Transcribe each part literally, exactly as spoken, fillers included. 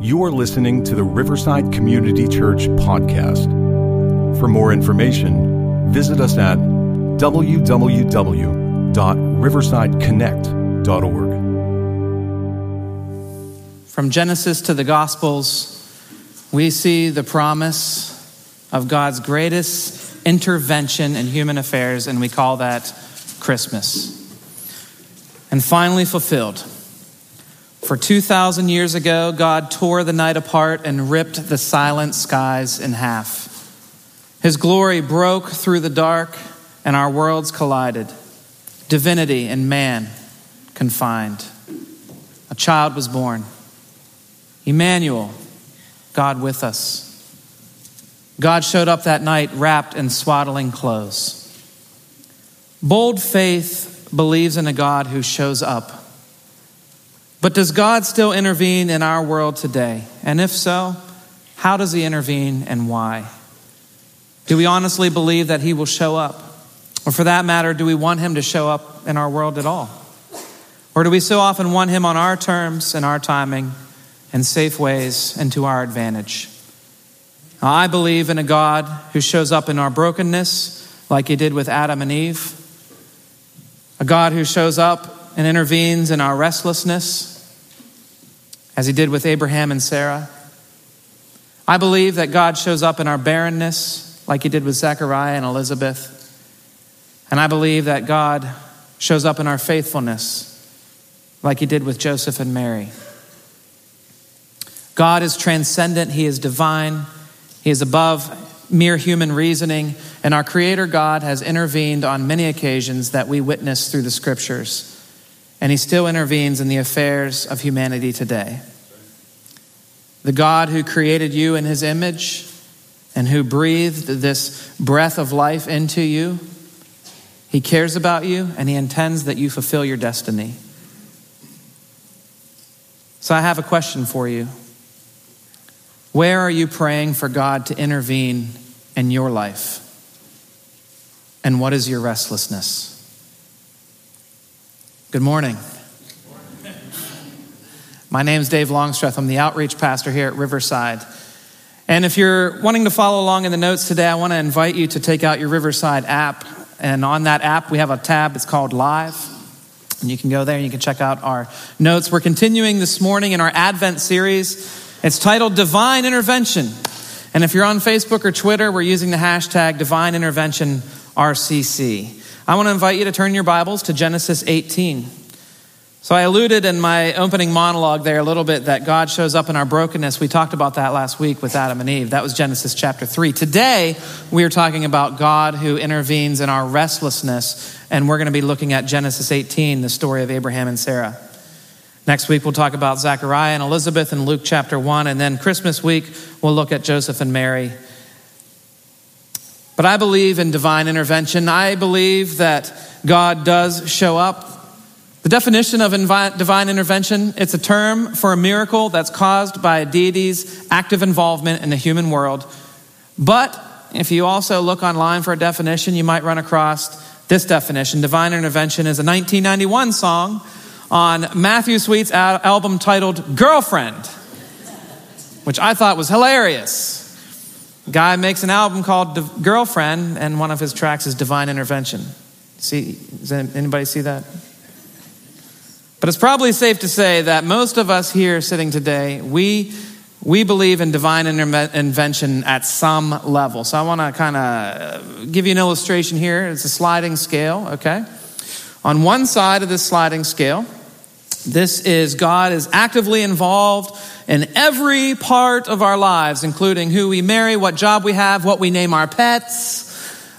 You're listening to the Riverside Community Church podcast. For more information, visit us at w w w dot riverside connect dot org. From Genesis to the Gospels, we see the promise of God's greatest intervention in human affairs, and we call that Christmas. And finally fulfilled. For two thousand years ago, God tore the night apart and ripped the silent skies in half. His glory broke through the dark, and our worlds collided. Divinity and man confined. A child was born. Emmanuel, God with us. God showed up that night wrapped in swaddling clothes. Bold faith believes in a God who shows up. But does God still intervene in our world today? And if so, how does he intervene and why? Do we honestly believe that he will show up? Or for that matter, do we want him to show up in our world at all? Or do we so often want him on our terms and our timing and safe ways and to our advantage? Now, I believe in a God who shows up in our brokenness like he did with Adam and Eve. A God who shows up and intervenes in our restlessness, as he did with Abraham and Sarah. I believe that God shows up in our barrenness, like he did with Zechariah and Elizabeth. And I believe that God shows up in our faithfulness, like he did with Joseph and Mary. God is transcendent, he is divine, he is above mere human reasoning, and our Creator God has intervened on many occasions that we witness through the Scriptures. And he still intervenes in the affairs of humanity today. The God who created you in his image and who breathed this breath of life into you, he cares about you and he intends that you fulfill your destiny. So I have a question for you. Where are you praying for God to intervene in your life? And what is your restlessness? Good morning. My name's Dave Longstreth. I'm the outreach pastor here at Riverside. And if you're wanting to follow along in the notes today, I want to invite you to take out your Riverside app. And on that app, we have a tab. It's called Live. And you can go there and you can check out our notes. We're continuing this morning in our Advent series. It's titled Divine Intervention. And if you're on Facebook or Twitter, we're using the hashtag Divine Intervention R C C. I want to invite you to turn your Bibles to Genesis eighteen. So I alluded in my opening monologue there a little bit that God shows up in our brokenness. We talked about that last week with Adam and Eve. That was Genesis chapter three. Today, we are talking about God who intervenes in our restlessness, and we're going to be looking at Genesis eighteen, the story of Abraham and Sarah. Next week, we'll talk about Zechariah and Elizabeth in Luke chapter one, and then Christmas week, we'll look at Joseph and Mary. But I believe in divine intervention. I believe that God does show up. The definition of invi- divine intervention, it's a term for a miracle that's caused by a deity's active involvement in the human world. But if you also look online for a definition, you might run across this definition. Divine intervention is a nineteen ninety-one song on Matthew Sweet's al- album titled Girlfriend, which I thought was hilarious. Guy makes an album called Girlfriend, and one of his tracks is Divine Intervention. See, does anybody see that? But it's probably safe to say that most of us here sitting today, we we believe in divine intervention at some level. So I want to kind of give you an illustration here. It's a sliding scale, okay? On one side of this sliding scale, this is God is actively involved in every part of our lives, including who we marry, what job we have, what we name our pets,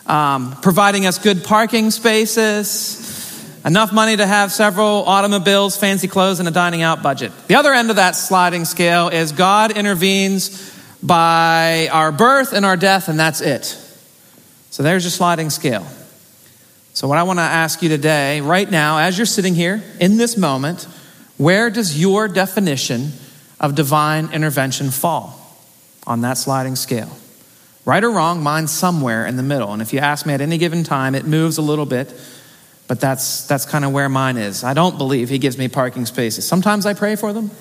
um, providing us good parking spaces, enough money to have several automobiles, fancy clothes, and a dining out budget. The other end of that sliding scale is God intervenes by our birth and our death, and that's it. So there's your sliding scale. So what I want to ask you today, right now, as you're sitting here in this moment, where does your definition of divine intervention fall on that sliding scale? Right or wrong, mine's somewhere in the middle. And if you ask me at any given time, it moves a little bit, but that's that's kind of where mine is. I don't believe he gives me parking spaces. Sometimes I pray for them.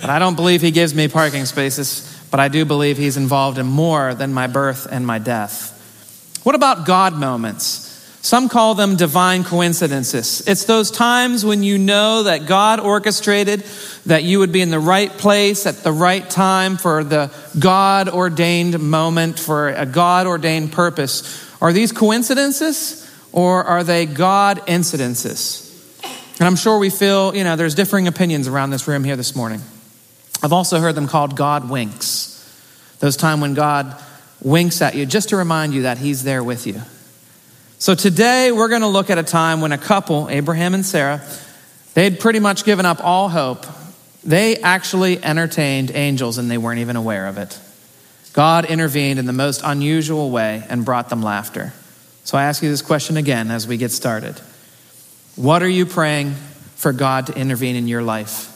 But I don't believe he gives me parking spaces, but I do believe he's involved in more than my birth and my death. What about God moments? Some call them divine coincidences. It's those times when you know that God orchestrated that you would be in the right place at the right time for the God-ordained moment, for a God-ordained purpose. Are these coincidences or are they God incidences? And I'm sure we feel, you know, there's differing opinions around this room here this morning. I've also heard them called God winks. Those times when God winks at you just to remind you that he's there with you. So today we're going to look at a time when a couple, Abraham and Sarah, they'd pretty much given up all hope. They actually entertained angels and they weren't even aware of it. God intervened in the most unusual way and brought them laughter. So I ask you this question again as we get started. What are you praying for God to intervene in your life?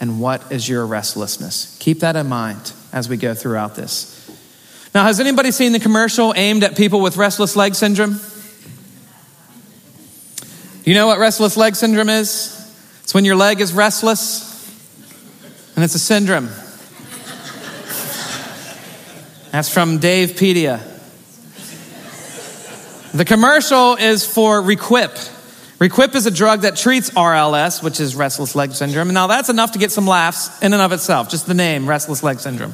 And what is your restlessness? Keep that in mind as we go throughout this. Now, has anybody seen the commercial aimed at people with restless leg syndrome? You know what restless leg syndrome is? It's when your leg is restless, and it's a syndrome. That's from Dave Pedia. The commercial is for Requip. Requip is a drug that treats R L S, which is restless leg syndrome. Now, that's enough to get some laughs in and of itself, just the name, restless leg syndrome.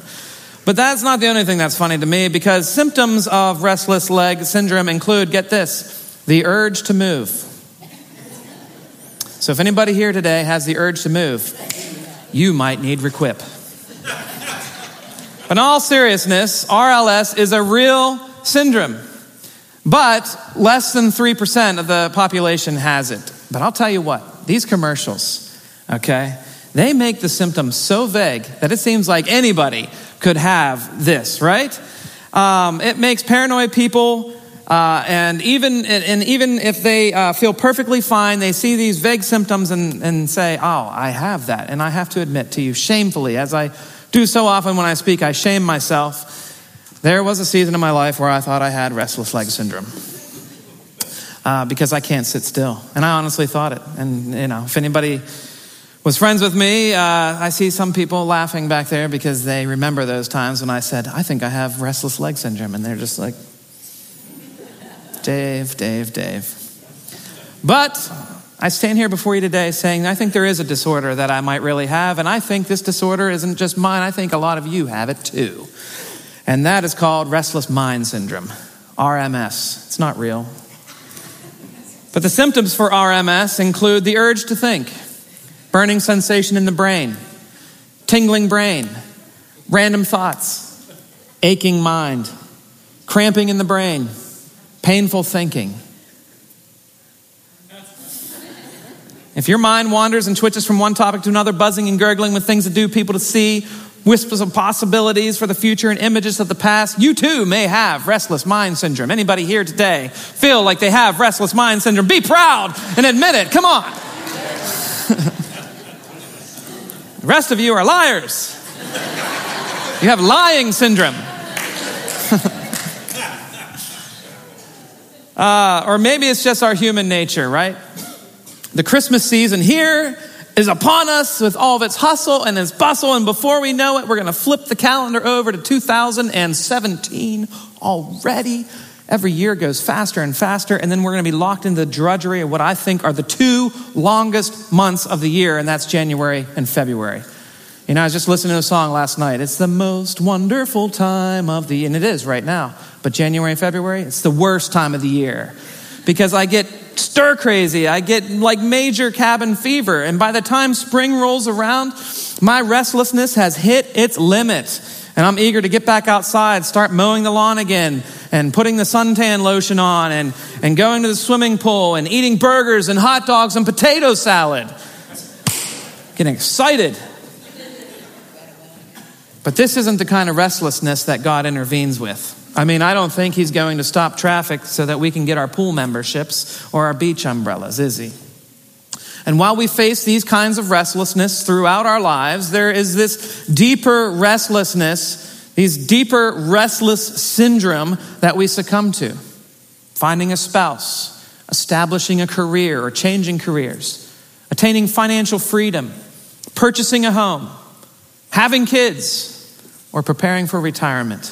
But that's not the only thing that's funny to me, because symptoms of restless leg syndrome include, get this, the urge to move. So if anybody here today has the urge to move, you might need Requip. But in all seriousness, R L S is a real syndrome, but less than three percent of the population has it. But I'll tell you what, these commercials, okay, they make the symptoms so vague that it seems like anybody could have this, right? Um, it makes paranoid people... Uh, and even and even if they uh, feel perfectly fine, they see these vague symptoms and, and say, oh, I have that. And I have to admit to you shamefully, as I do so often when I speak, I shame myself. There was a season in my life where I thought I had restless leg syndrome uh, because I can't sit still. And I honestly thought it. And, you know, if anybody was friends with me, uh, I see some people laughing back there because they remember those times when I said, I think I have restless leg syndrome. And they're just like, Dave, Dave, Dave. But I stand here before you today saying, I think there is a disorder that I might really have. And I think this disorder isn't just mine. I think a lot of you have it too. And that is called restless mind syndrome, R M S. It's not real. But the symptoms for R M S include the urge to think, burning sensation in the brain, tingling brain, random thoughts, aching mind, cramping in the brain, painful thinking. If your mind wanders and twitches from one topic to another, buzzing and gurgling with things to do, people to see, whispers of possibilities for the future and images of the past, you too may have restless mind syndrome. Anybody here today feel like they have restless mind syndrome? Be proud and admit it. Come on. The rest of you are liars. You have lying syndrome. Uh, or maybe it's just our human nature, right? The Christmas season here is upon us with all of its hustle and its bustle. And before we know it, we're going to flip the calendar over to two thousand seventeen already. Every year goes faster and faster. And then we're going to be locked into the drudgery of what I think are the two longest months of the year. And that's January and February. You know, I was just listening to a song last night. It's the most wonderful time of the year. And it is right now. But January and February, it's the worst time of the year. Because I get stir crazy. I get like major cabin fever. And by the time spring rolls around, my restlessness has hit its limit. And I'm eager to get back outside, start mowing the lawn again, and putting the suntan lotion on, and, and going to the swimming pool, and eating burgers and hot dogs and potato salad. Getting excited. But this isn't the kind of restlessness that God intervenes with. I mean, I don't think he's going to stop traffic so that we can get our pool memberships or our beach umbrellas, is he? And while we face these kinds of restlessness throughout our lives, there is this deeper restlessness, these deeper restless syndrome that we succumb to. Finding a spouse, establishing a career or changing careers, attaining financial freedom, purchasing a home, having kids, or preparing for retirement.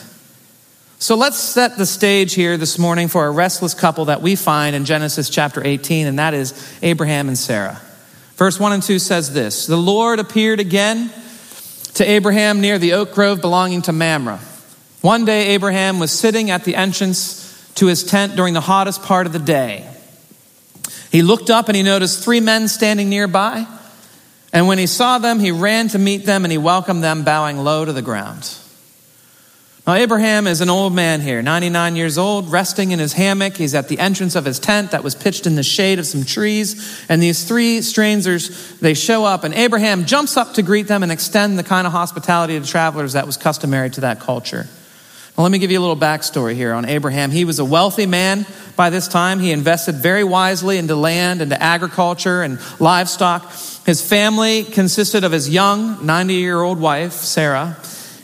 So let's set the stage here this morning for a restless couple that we find in Genesis chapter eighteen, and that is Abraham and Sarah. Verse one and two says this: "The Lord appeared again to Abraham near the oak grove belonging to Mamre. One day Abraham was sitting at the entrance to his tent during the hottest part of the day. He looked up and he noticed three men standing nearby. And when he saw them, he ran to meet them and he welcomed them, bowing low to the ground." Now Abraham is an old man here, ninety-nine years old, resting in his hammock. He's at the entrance of his tent that was pitched in the shade of some trees. And these three strangers, they show up, and Abraham jumps up to greet them and extend the kind of hospitality to travelers that was customary to that culture. Well, let me give you a little backstory here on Abraham. He was a wealthy man by this time. He invested very wisely into land, into agriculture and livestock. His family consisted of his young ninety-year-old wife, Sarah,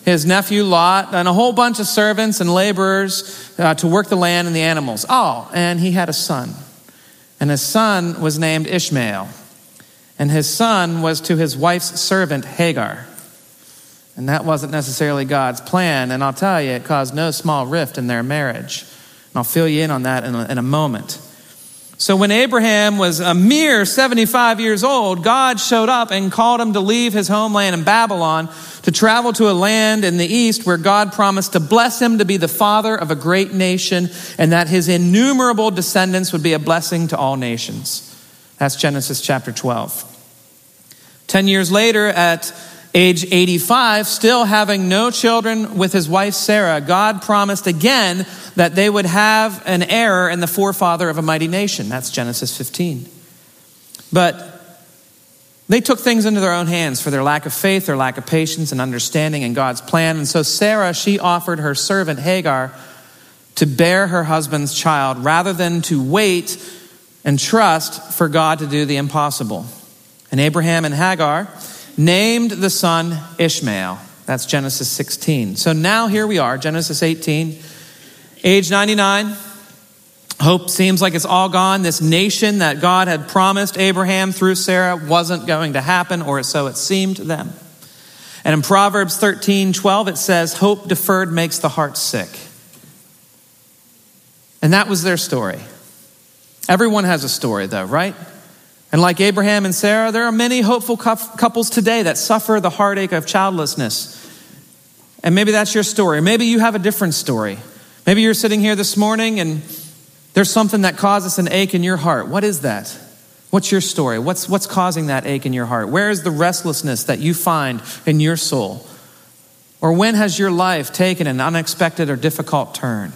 his nephew Lot, and a whole bunch of servants and laborers uh, to work the land and the animals. Oh, and he had a son. And his son was named Ishmael. And his son was to his wife's servant, Hagar. And that wasn't necessarily God's plan. And I'll tell you, it caused no small rift in their marriage. And I'll fill you in on that in a, in a moment. So when Abraham was a mere seventy-five years old, God showed up and called him to leave his homeland in Babylon to travel to a land in the east where God promised to bless him to be the father of a great nation, and that his innumerable descendants would be a blessing to all nations. That's Genesis chapter twelve. Ten years later, at age eighty-five, still having no children with his wife Sarah, God promised again that they would have an heir and the forefather of a mighty nation. That's Genesis fifteen. But they took things into their own hands for their lack of faith, their lack of patience and understanding in God's plan. And so Sarah, she offered her servant Hagar to bear her husband's child rather than to wait and trust for God to do the impossible. And Abraham and Hagar named the son Ishmael. That's Genesis sixteen. So now here we are, Genesis eighteen, age ninety-nine. Hope seems like it's all gone. This nation that God had promised Abraham through Sarah wasn't going to happen, or so it seemed to them. And in Proverbs thirteen twelve, it says, "Hope deferred makes the heart sick." And that was their story. Everyone has a story though, right? And like Abraham and Sarah, there are many hopeful couples today that suffer the heartache of childlessness. And maybe that's your story. Maybe you have a different story. Maybe you're sitting here this morning and there's something that causes an ache in your heart. What is that? What's your story? What's, what's causing that ache in your heart? Where is the restlessness that you find in your soul? Or when has your life taken an unexpected or difficult turn?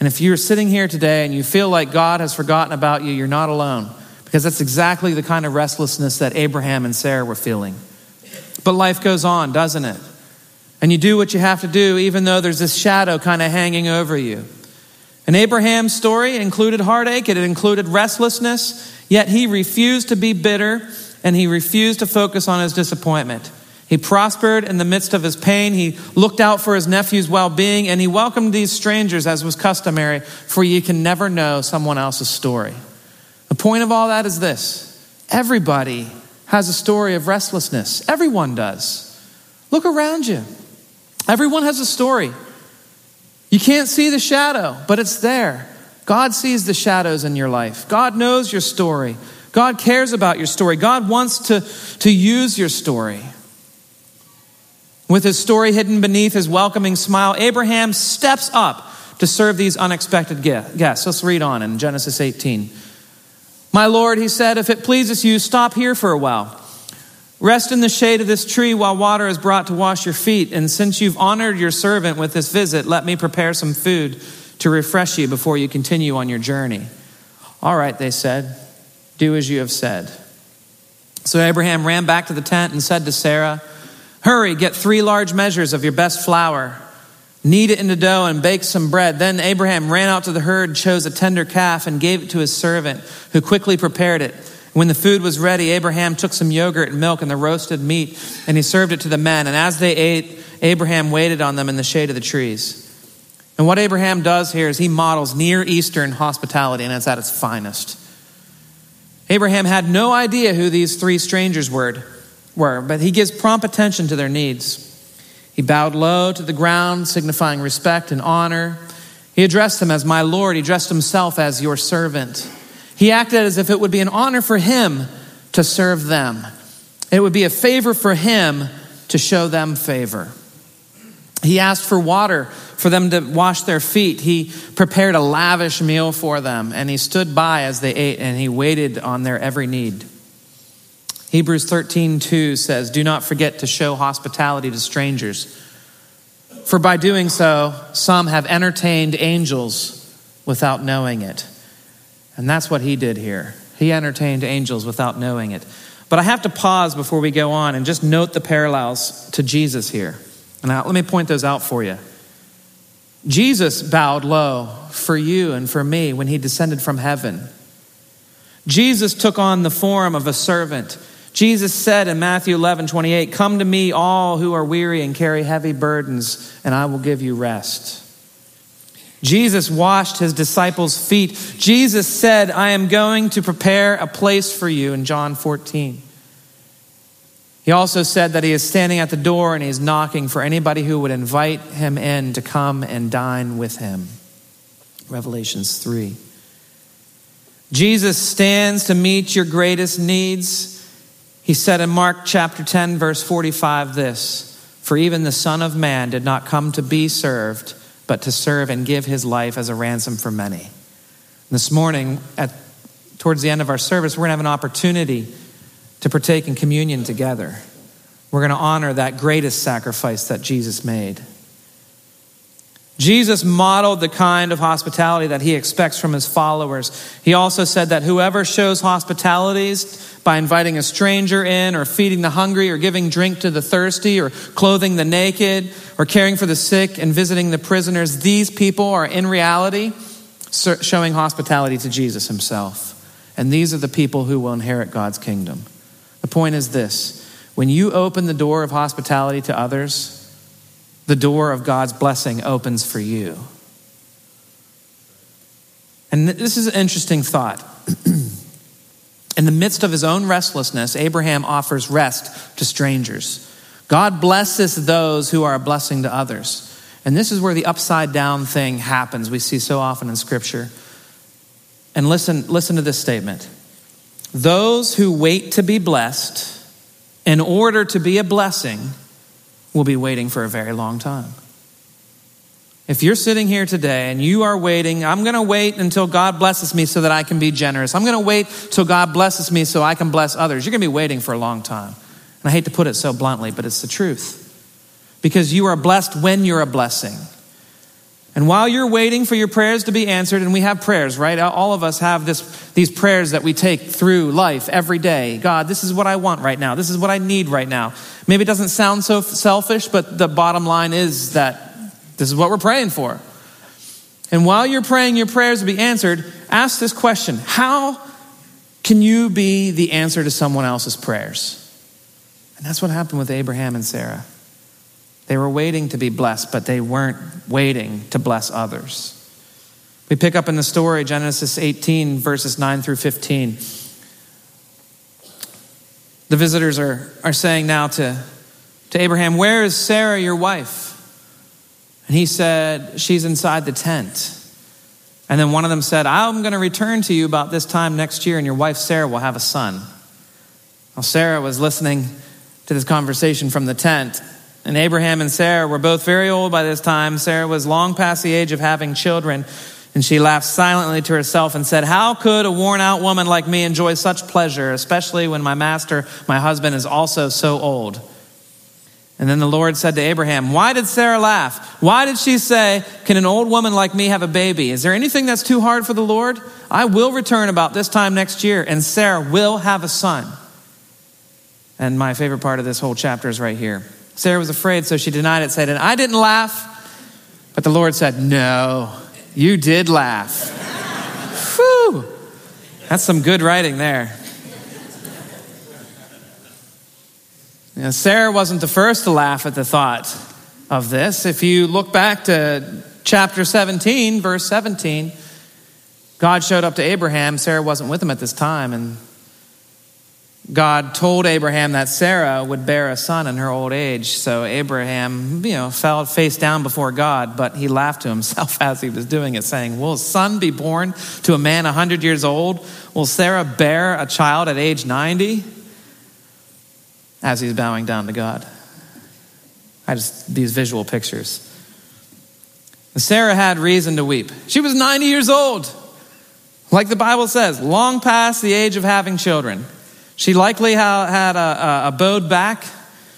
And if you're sitting here today and you feel like God has forgotten about you, you're not alone. Because that's exactly the kind of restlessness that Abraham and Sarah were feeling. But life goes on, doesn't it? And you do what you have to do, even though there's this shadow kind of hanging over you. And Abraham's story included heartache, it included restlessness, yet he refused to be bitter, and he refused to focus on his disappointment. He prospered in the midst of his pain, he looked out for his nephew's well-being, and he welcomed these strangers as was customary, for you can never know someone else's story. The point of all that is this: everybody has a story of restlessness. Everyone does. Look around you. Everyone has a story. You can't see the shadow, but it's there. God sees the shadows in your life. God knows your story. God cares about your story. God wants to, to use your story. With his story hidden beneath his welcoming smile, Abraham steps up to serve these unexpected guests. Let's read on in Genesis eighteen. "My Lord," he said, "if it pleases you, stop here for a while. Rest in the shade of this tree while water is brought to wash your feet. And since you've honored your servant with this visit, let me prepare some food to refresh you before you continue on your journey." "All right," they said, "do as you have said." So Abraham ran back to the tent and said to Sarah, "Hurry, get three large measures of your best flour. Knead it into dough and bake some bread." Then Abraham ran out to the herd, chose a tender calf, and gave it to his servant, who quickly prepared it. When the food was ready, Abraham took some yogurt and milk and the roasted meat, and he served it to the men. And as they ate, Abraham waited on them in the shade of the trees. And what Abraham does here is he models Near Eastern hospitality, and it's at its finest. Abraham had no idea who these three strangers were. were, but he gives prompt attention to their needs. He bowed low to the ground, signifying respect and honor. He addressed him as my Lord. He addressed himself as your servant. He acted as if it would be an honor for him to serve them. It would be a favor for him to show them favor. He asked for water for them to wash their feet. He prepared a lavish meal for them, and he stood by as they ate, and he waited on their every need. Hebrews thirteen two says, do not forget to show hospitality to strangers, for by doing so, some have entertained angels without knowing it. And that's what he did here. He entertained angels without knowing it. But I have to pause before we go on and just note the parallels to Jesus here. Now, let me point those out for you. Jesus bowed low for you and for me when he descended from heaven. Jesus took on the form of a servant. Jesus said in Matthew eleven twenty-eight, come to me all who are weary and carry heavy burdens, and I will give you rest. Jesus washed his disciples' feet. Jesus said, I am going to prepare a place for you in John fourteen. He also said that he is standing at the door and he's knocking for anybody who would invite him in to come and dine with him. Revelations three. Jesus stands to meet your greatest needs. He said in Mark chapter ten, verse forty-five, this, for even the Son of Man did not come to be served, but to serve and give his life as a ransom for many. And this morning, at towards the end of our service, we're going to have an opportunity to partake in communion together. We're going to honor that greatest sacrifice that Jesus made. Jesus modeled the kind of hospitality that he expects from his followers. He also said that whoever shows hospitalities by inviting a stranger in or feeding the hungry or giving drink to the thirsty or clothing the naked or caring for the sick and visiting the prisoners, these people are in reality showing hospitality to Jesus himself. And these are the people who will inherit God's kingdom. The point is this: when you open the door of hospitality to others, the door of God's blessing opens for you. And this is an interesting thought. In the midst of his own restlessness, Abraham offers rest to strangers. God blesses those who are a blessing to others. And this is where the upside down thing happens, we see so often in Scripture. And listen, listen to this statement. Those who wait to be blessed in order to be a blessing will be waiting for a very long time. If you're sitting here today and you are waiting, I'm going to wait until God blesses me so that I can be generous. I'm going to wait till God blesses me so I can bless others. You're going to be waiting for a long time. And I hate to put it so bluntly, but it's the truth. Because you are blessed when you're a blessing. And while you're waiting for your prayers to be answered, and we have prayers, right? All of us have this, these prayers that we take through life every day. God, this is what I want right now. This is what I need right now. Maybe it doesn't sound so selfish, but the bottom line is that this is what we're praying for. And while you're praying your prayers to be answered, ask this question: how can you be the answer to someone else's prayers? And that's what happened with Abraham and Sarah. They were waiting to be blessed, but they weren't waiting to bless others. We pick up in the story, Genesis eighteen, verses nine through fifteen. The visitors are, are saying now to, to Abraham, where is Sarah, your wife? And he said, she's inside the tent. And then one of them said, I'm going to return to you about this time next year, and your wife Sarah will have a son. Well, Sarah was listening to this conversation from the tent, and Abraham and Sarah were both very old by this time. Sarah was long past the age of having children, and she laughed silently to herself and said, how could a worn-out woman like me enjoy such pleasure, especially when my master, my husband, is also so old? And then the Lord said to Abraham, why did Sarah laugh? Why did she say, can an old woman like me have a baby? Is there anything that's too hard for the Lord? I will return about this time next year, and Sarah will have a son. And my favorite part of this whole chapter is right here. Sarah was afraid, so she denied it, said, and I didn't laugh. But the Lord said, no, you did laugh. Whew, that's some good writing there. You know, Sarah wasn't the first to laugh at the thought of this. If you look back to chapter seventeen, verse seventeen, God showed up to Abraham. Sarah wasn't with him at this time, and God told Abraham that Sarah would bear a son in her old age. So Abraham, you know, fell face down before God, but he laughed to himself as he was doing it, saying, will a son be born to a man one hundred years old? Will Sarah bear a child at age ninety? As he's bowing down to God. I just, these visual pictures. Sarah had reason to weep. She was ninety years old. Like the Bible says, long past the age of having children. She likely had a, a bowed back.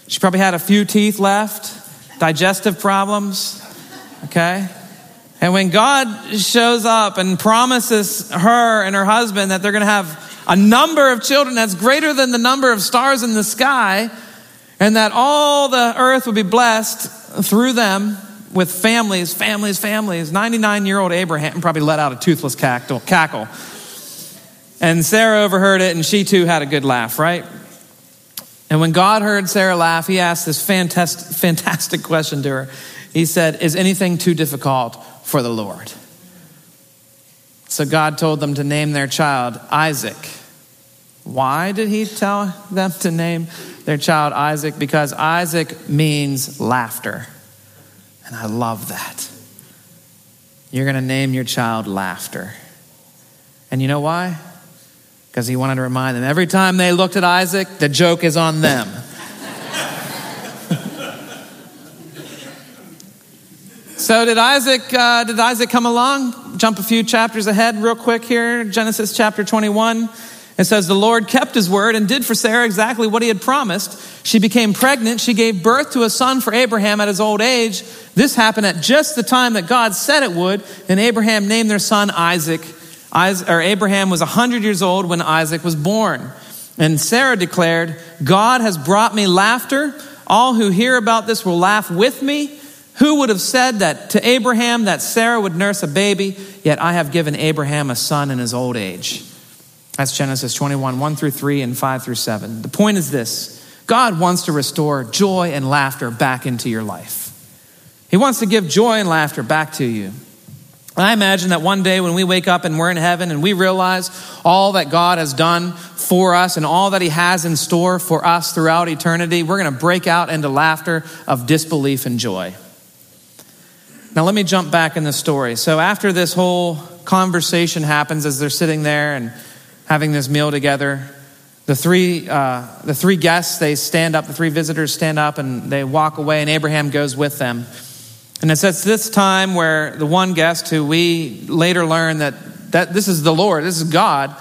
She probably had a few teeth left, digestive problems, okay? And when God shows up and promises her and her husband that they're going to have a number of children that's greater than the number of stars in the sky, and that all the earth would be blessed through them with families, families, families, ninety-nine-year-old Abraham probably let out a toothless cackle. And Sarah overheard it, and she too had a good laugh, right? And when God heard Sarah laugh, he asked this fantastic, fantastic question to her. He said, is anything too difficult for the Lord? So God told them to name their child Isaac. Why did he tell them to name their child Isaac? Because Isaac means laughter. And I love that. You're going to name your child Laughter. And you know why? Because he wanted to remind them, every time they looked at Isaac, the joke is on them. So did Isaac uh, did Isaac come along? Jump a few chapters ahead real quick here. Genesis chapter twenty-one. It says, the Lord kept his word and did for Sarah exactly what he had promised. She became pregnant. She gave birth to a son for Abraham at his old age. This happened at just the time that God said it would. And Abraham named their son Isaac. Isaac, or Abraham was one hundred years old when Isaac was born. And Sarah declared, God has brought me laughter. All who hear about this will laugh with me. Who would have said that to Abraham that Sarah would nurse a baby? Yet I have given Abraham a son in his old age. That's Genesis twenty-one, one through three and five through seven. The point is this. God wants to restore joy and laughter back into your life. He wants to give joy and laughter back to you. I imagine that one day when we wake up and we're in heaven and we realize all that God has done for us and all that he has in store for us throughout eternity, we're going to break out into laughter of disbelief and joy. Now let me jump back in the story. So after this whole conversation happens as they're sitting there and having this meal together, the three uh, the three guests, they stand up, the three visitors stand up and they walk away and Abraham goes with them. And it's at this time where the one guest who we later learn that, that this is the Lord, this is God,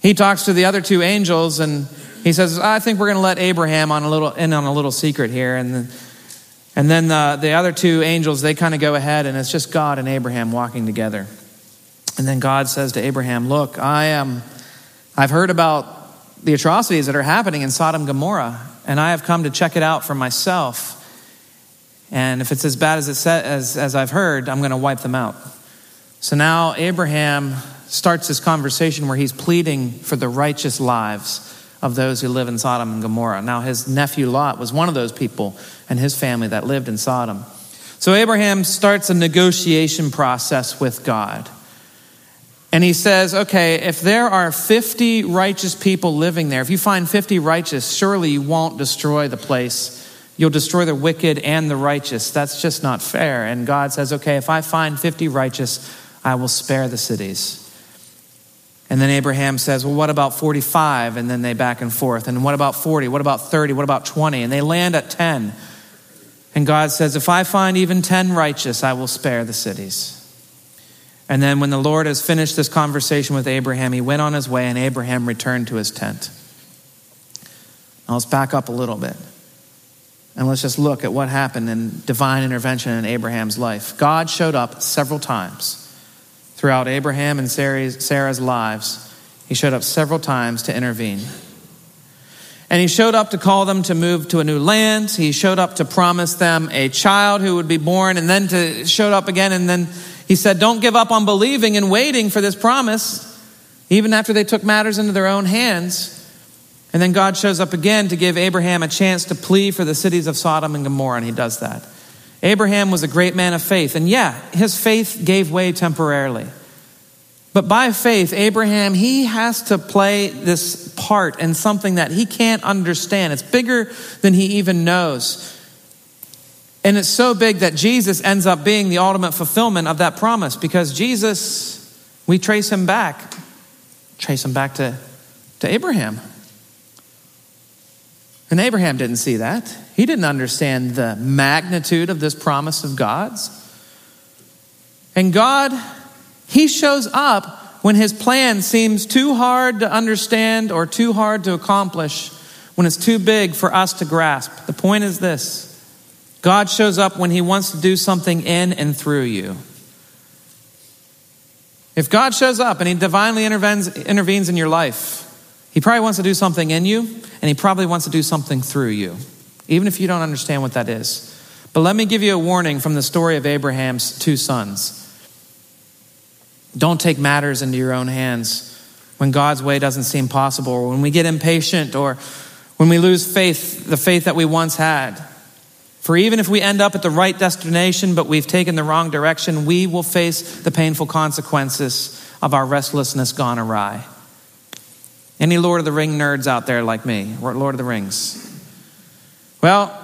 he talks to the other two angels and he says, I think we're going to let Abraham on a little in on a little secret here. And then, and then the, the other two angels, they kind of go ahead and it's just God and Abraham walking together. And then God says to Abraham, look, I am, I've heard about the atrocities that are happening in Sodom and Gomorrah, and I have come to check it out for myself. And if it's as bad as it said, as, as I've heard, I'm going to wipe them out. So now Abraham starts this conversation where he's pleading for the righteous lives of those who live in Sodom and Gomorrah. Now his nephew Lot was one of those people and his family that lived in Sodom. So Abraham starts a negotiation process with God. And he says, okay, if there are fifty righteous people living there, if you find fifty righteous, surely you won't destroy the place. You'll destroy the wicked and the righteous. That's just not fair. And God says, okay, if I find fifty righteous, I will spare the cities. And then Abraham says, well, what about forty-five? And then they back and forth. And what about forty? What about thirty? What about twenty? And they land at ten. And God says, if I find even ten righteous, I will spare the cities. And then when the Lord has finished this conversation with Abraham, he went on his way and Abraham returned to his tent. Now let's back up a little bit. And let's just look at what happened in divine intervention in Abraham's life. God showed up several times throughout Abraham and Sarah's lives. He showed up several times to intervene. And he showed up to call them to move to a new land. He showed up to promise them a child who would be born, and then to showed up again. And then he said, don't give up on believing and waiting for this promise, even after they took matters into their own hands. And then God shows up again to give Abraham a chance to plead for the cities of Sodom and Gomorrah, and he does that. Abraham was a great man of faith, and yeah, his faith gave way temporarily. But by faith, Abraham, he has to play this part in something that he can't understand. It's bigger than he even knows. And it's so big that Jesus ends up being the ultimate fulfillment of that promise, because Jesus, we trace him back, trace him back to, to Abraham. And Abraham didn't see that. He didn't understand the magnitude of this promise of God's. And God, he shows up when his plan seems too hard to understand or too hard to accomplish, when it's too big for us to grasp. The point is this: God shows up when he wants to do something in and through you. If God shows up and he divinely intervenes, intervenes in your life, he probably wants to do something in you, and he probably wants to do something through you, even if you don't understand what that is. But let me give you a warning from the story of Abraham's two sons. Don't take matters into your own hands when God's way doesn't seem possible, or when we get impatient, or when we lose faith, the faith that we once had. For even if we end up at the right destination, but we've taken the wrong direction, we will face the painful consequences of our restlessness gone awry. Any Lord of the Ring nerds out there like me, Lord of the Rings? Well,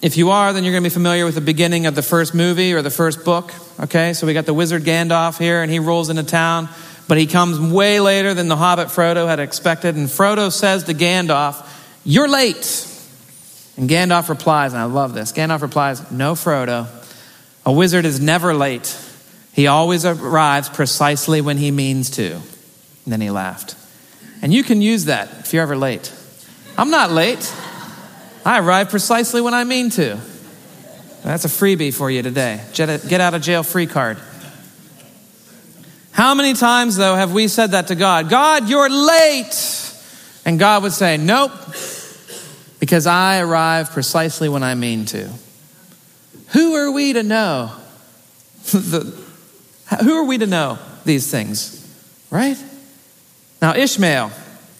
if you are, then you're going to be familiar with the beginning of the first movie or the first book. Okay, so we got the wizard Gandalf here, and he rolls into town, but he comes way later than the hobbit Frodo had expected. And Frodo says to Gandalf, "You're late." And Gandalf replies, and I love this, Gandalf replies, "No, Frodo, a wizard is never late. He always arrives precisely when he means to." And then he laughed. And you can use that if you're ever late. I'm not late. I arrive precisely when I mean to. That's a freebie for you today. Get out of jail free card. How many times, though, have we said that to God? "God, you're late." And God would say, "Nope, because I arrive precisely when I mean to." Who are we to know? the, who are we to know these things, right? Now, Ishmael,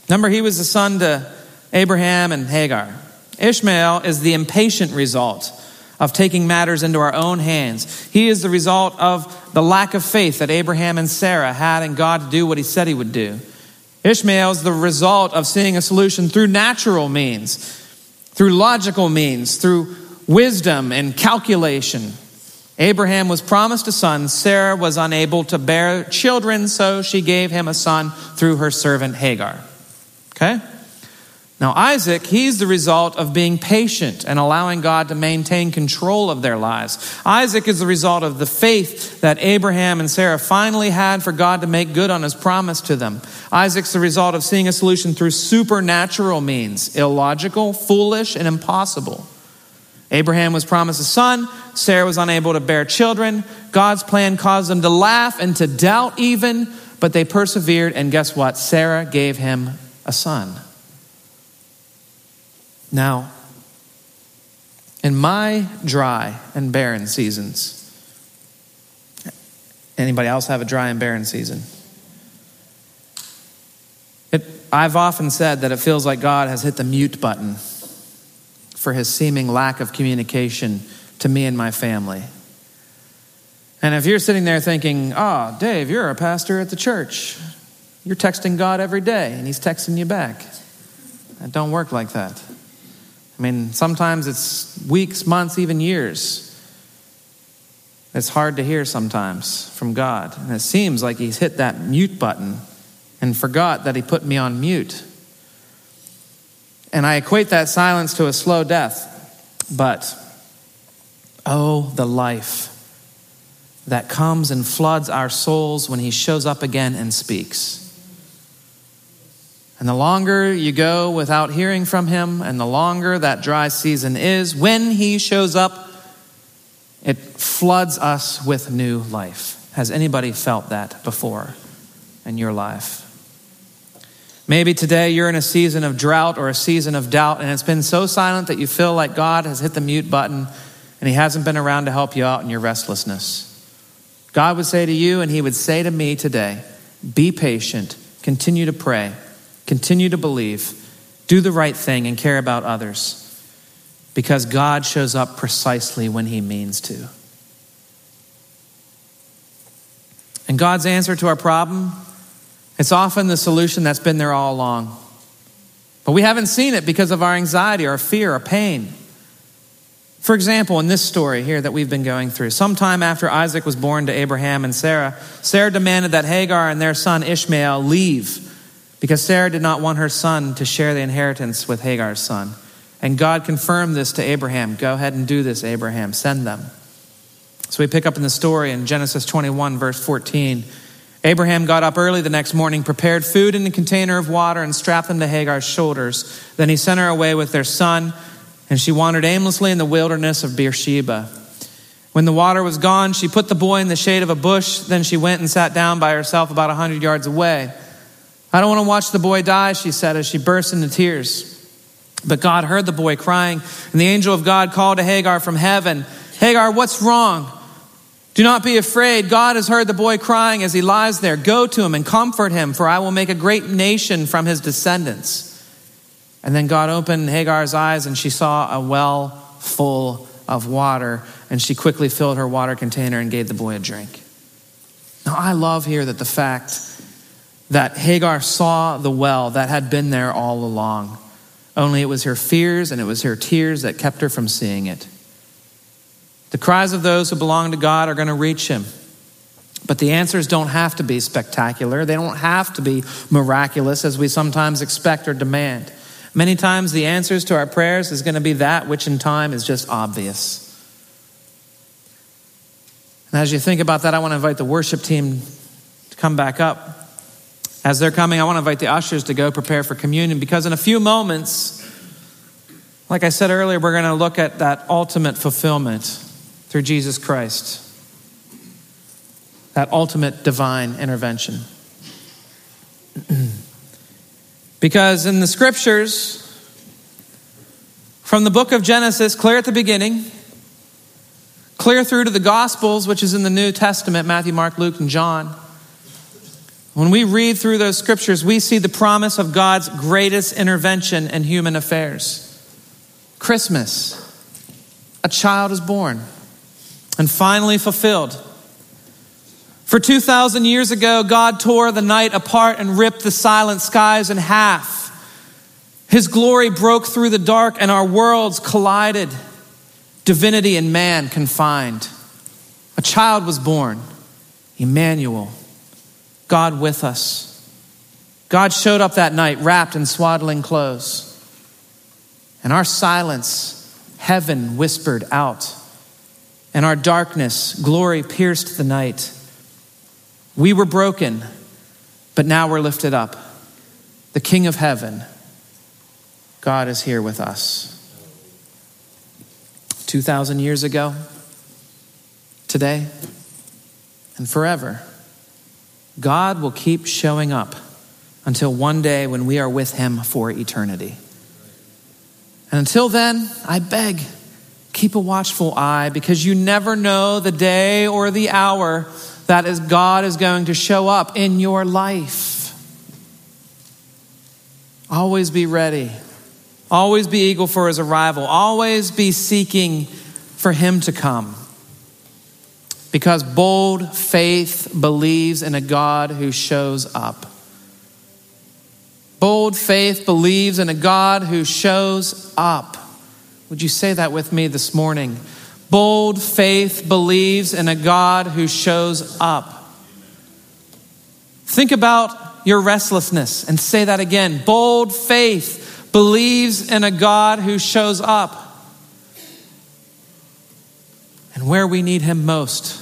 remember, he was the son to Abraham and Hagar. Ishmael is the impatient result of taking matters into our own hands. He is the result of the lack of faith that Abraham and Sarah had in God to do what he said he would do. Ishmael is the result of seeing a solution through natural means, through logical means, through wisdom and calculation. Abraham was promised a son. Sarah was unable to bear children, so she gave him a son through her servant Hagar. Okay? Now, Isaac, he's the result of being patient and allowing God to maintain control of their lives. Isaac is the result of the faith that Abraham and Sarah finally had for God to make good on his promise to them. Isaac's the result of seeing a solution through supernatural means, illogical, foolish, and impossible. Abraham was promised a son. Sarah was unable to bear children. God's plan caused them to laugh and to doubt even, but they persevered, and guess what? Sarah gave him a son. Now, in my dry and barren seasons, anybody else have a dry and barren season? It, I've often said that it feels like God has hit the mute button for his seeming lack of communication to me and my family. And if you're sitting there thinking, "Oh, Dave, you're a pastor at the church. You're texting God every day, and he's texting you back." It don't work like that. I mean, sometimes it's weeks, months, even years. It's hard to hear sometimes from God. And it seems like he's hit that mute button and forgot that he put me on mute. And I equate that silence to a slow death. But, oh, the life that comes and floods our souls when he shows up again and speaks. And the longer you go without hearing from him, and the longer that dry season is, when he shows up, it floods us with new life. Has anybody felt that before in your life? Maybe today you're in a season of drought or a season of doubt, and it's been so silent that you feel like God has hit the mute button and he hasn't been around to help you out in your restlessness. God would say to you, and he would say to me today, be patient, continue to pray, continue to believe, do the right thing, and care about others, because God shows up precisely when he means to. And God's answer to our problem, it's often the solution that's been there all along. But we haven't seen it because of our anxiety, our fear, our pain. For example, in this story here that we've been going through, sometime after Isaac was born to Abraham and Sarah, Sarah demanded that Hagar and their son Ishmael leave because Sarah did not want her son to share the inheritance with Hagar's son. And God confirmed this to Abraham. Go ahead and do this, Abraham. Send them. So we pick up in the story in Genesis twenty-one, verse fourteen. Abraham got up early the next morning, prepared food in a container of water, and strapped them to Hagar's shoulders. Then he sent her away with their son, and she wandered aimlessly in the wilderness of Beersheba. When the water was gone, she put the boy in the shade of a bush. Then she went and sat down by herself about a hundred yards away. I don't want to watch the boy die, she said, as she burst into tears. But God heard the boy crying, and the angel of God called to Hagar from heaven, Hagar, what's wrong? Do not be afraid. God has heard the boy crying as he lies there. Go to him and comfort him, for I will make a great nation from his descendants. And then God opened Hagar's eyes, and she saw a well full of water, and she quickly filled her water container and gave the boy a drink. Now, I love here that the fact that Hagar saw the well that had been there all along. Only it was her fears and it was her tears that kept her from seeing it. The cries of those who belong to God are going to reach him. But the answers don't have to be spectacular. They don't have to be miraculous as we sometimes expect or demand. Many times the answers to our prayers is going to be that which in time is just obvious. And as you think about that, I want to invite the worship team to come back up. As they're coming, I want to invite the ushers to go prepare for communion, because in a few moments, like I said earlier, we're going to look at that ultimate fulfillment through Jesus Christ. That ultimate divine intervention. Because in the scriptures, from the book of Genesis, clear at the beginning, clear through to the Gospels, which is in the New Testament, Matthew, Mark, Luke, and John, when we read through those scriptures, we see the promise of God's greatest intervention in human affairs. Christmas, a child is born and finally fulfilled. For two thousand years ago, God tore the night apart and ripped the silent skies in half. His glory broke through the dark and our worlds collided. Divinity and man confined. A child was born, Emmanuel, God with us. God showed up that night wrapped in swaddling clothes. In our silence, heaven whispered out. In our darkness, glory pierced the night. We were broken, but now we're lifted up. The King of Heaven, God is here with us. two thousand years ago, today, and forever, God will keep showing up until one day when we are with him for eternity. And until then, I beg, keep a watchful eye, because you never know the day or the hour that is God is going to show up in your life. Always be ready. Always be eager for his arrival. Always be seeking for him to come. Because bold faith believes in a God who shows up. Bold faith believes in a God who shows up. Would you say that with me this morning? Bold faith believes in a God who shows up. Think about your restlessness and say that again. Bold faith believes in a God who shows up. And where we need him most,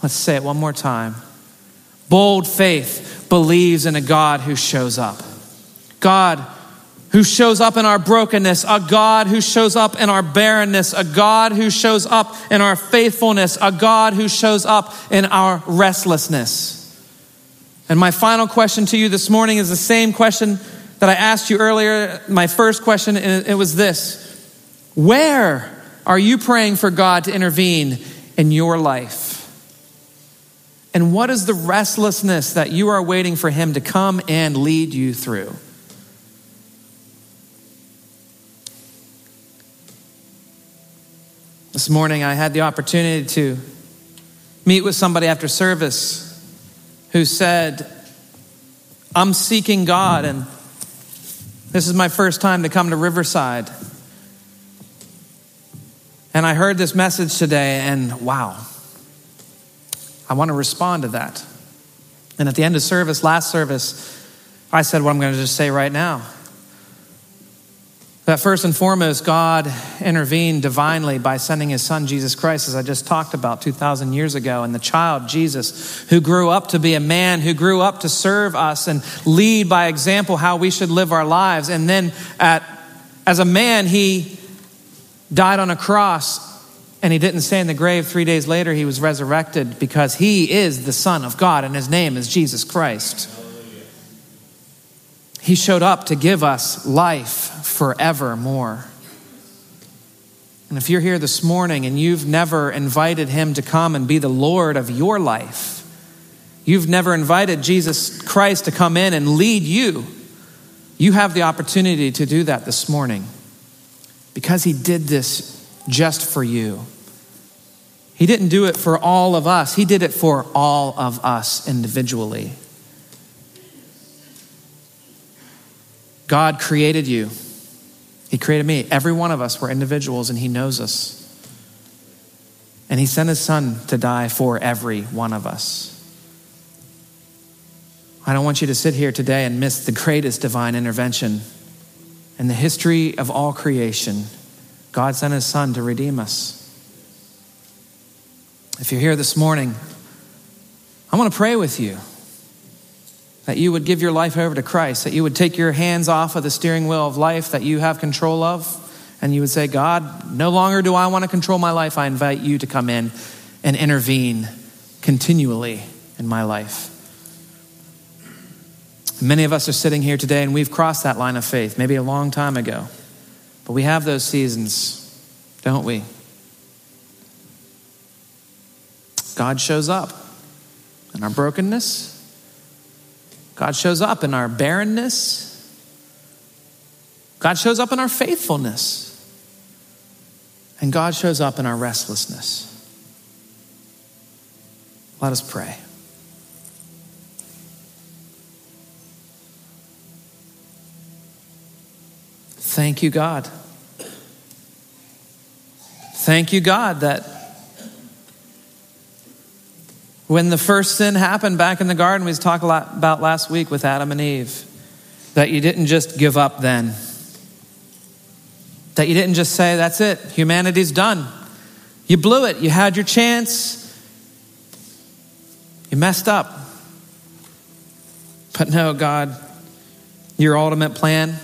let's say it one more time. Bold faith believes in a God who shows up. God who shows up in our brokenness, a God who shows up in our barrenness, a God who shows up in our faithfulness, a God who shows up in our restlessness. And my final question to you this morning is the same question that I asked you earlier. My first question, it was this: where are you praying for God to intervene in your life? And what is the restlessness that you are waiting for him to come and lead you through? This morning, I had the opportunity to meet with somebody after service who said, I'm seeking God, and this is my first time to come to Riverside. And I heard this message today, and wow, I want to respond to that. And at the end of service, last service, I said what I'm going to just say right now. That first and foremost, God intervened divinely by sending his son, Jesus Christ, as I just talked about two thousand years ago. And the child, Jesus, who grew up to be a man, who grew up to serve us and lead by example how we should live our lives. And then at, as a man, he died on a cross. And he didn't stay in the grave. Three days later, he was resurrected because he is the Son of God and his name is Jesus Christ. He showed up to give us life forevermore. And if you're here this morning and you've never invited him to come and be the Lord of your life, you've never invited Jesus Christ to come in and lead you, you have the opportunity to do that this morning because he did this just for you. He didn't do it for all of us. He did it for all of us individually. God created you. He created me. Every one of us were individuals and he knows us. And he sent his son to die for every one of us. I don't want you to sit here today and miss the greatest divine intervention in the history of all creation. God sent his son to redeem us. If you're here this morning, I want to pray with you that you would give your life over to Christ, that you would take your hands off of the steering wheel of life that you have control of, and you would say, God, no longer do I want to control my life. I invite you to come in and intervene continually in my life. Many of us are sitting here today and we've crossed that line of faith, maybe a long time ago. But we have those seasons, don't we? God shows up in our brokenness. God shows up in our barrenness. God shows up in our faithfulness. And God shows up in our restlessness. Let us pray. Thank you, God. Thank you, God, that when the first sin happened back in the garden, we talked a lot about last week with Adam and Eve, that you didn't just give up then. That you didn't just say, that's it, humanity's done. You blew it, you had your chance, you messed up. But no, God, your ultimate plan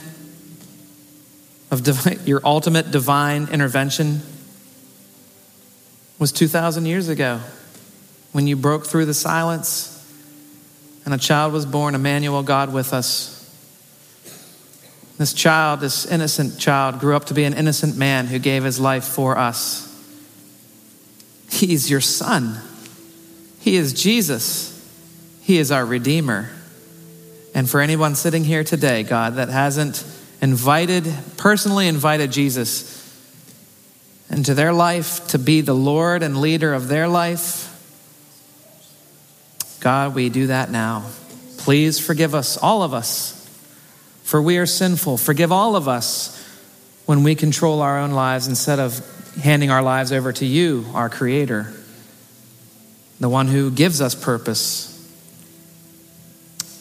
of divine, your ultimate divine intervention was two thousand years ago when you broke through the silence and a child was born, Emmanuel, God with us. This child, this innocent child, grew up to be an innocent man who gave his life for us. He is your son. He is Jesus. He is our Redeemer. And for anyone sitting here today, God, that hasn't invited, personally invited Jesus into their life to be the Lord and leader of their life, God, we do that now. Please forgive us, all of us, for we are sinful. Forgive all of us when we control our own lives instead of handing our lives over to you, our Creator, the one who gives us purpose.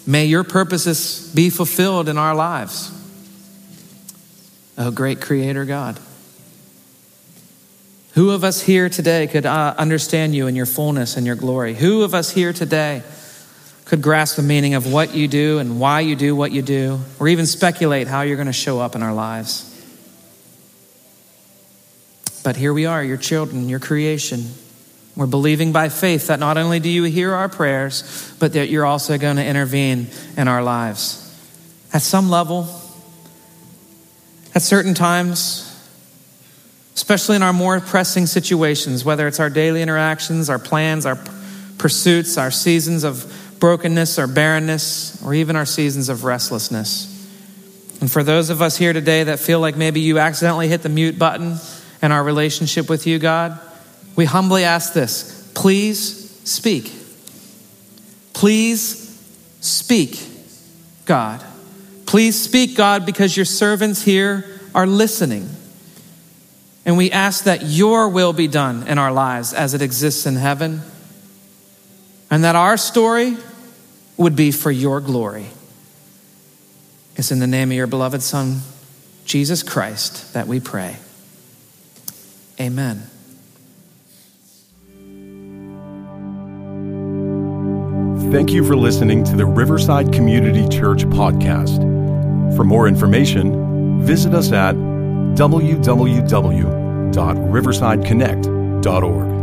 May your purposes be fulfilled in our lives. Oh, great Creator God. Who of us here today could uh, understand you in your fullness and your glory? Who of us here today could grasp the meaning of what you do and why you do what you do, or even speculate how you're going to show up in our lives? But here we are, your children, your creation. We're believing by faith that not only do you hear our prayers, but that you're also going to intervene in our lives. At some level, at certain times, especially in our more pressing situations, whether it's our daily interactions, our plans, our pursuits, our seasons of brokenness or barrenness, or even our seasons of restlessness. And for those of us here today that feel like maybe you accidentally hit the mute button in our relationship with you, God, we humbly ask this: please speak. Please speak, God. Please speak, God, because your servants here are listening. And we ask that your will be done in our lives as it exists in heaven, and that our story would be for your glory. It's in the name of your beloved Son, Jesus Christ, that we pray. Amen. Thank you for listening to the Riverside Community Church podcast. For more information, visit us at w w w dot riverside connect dot org.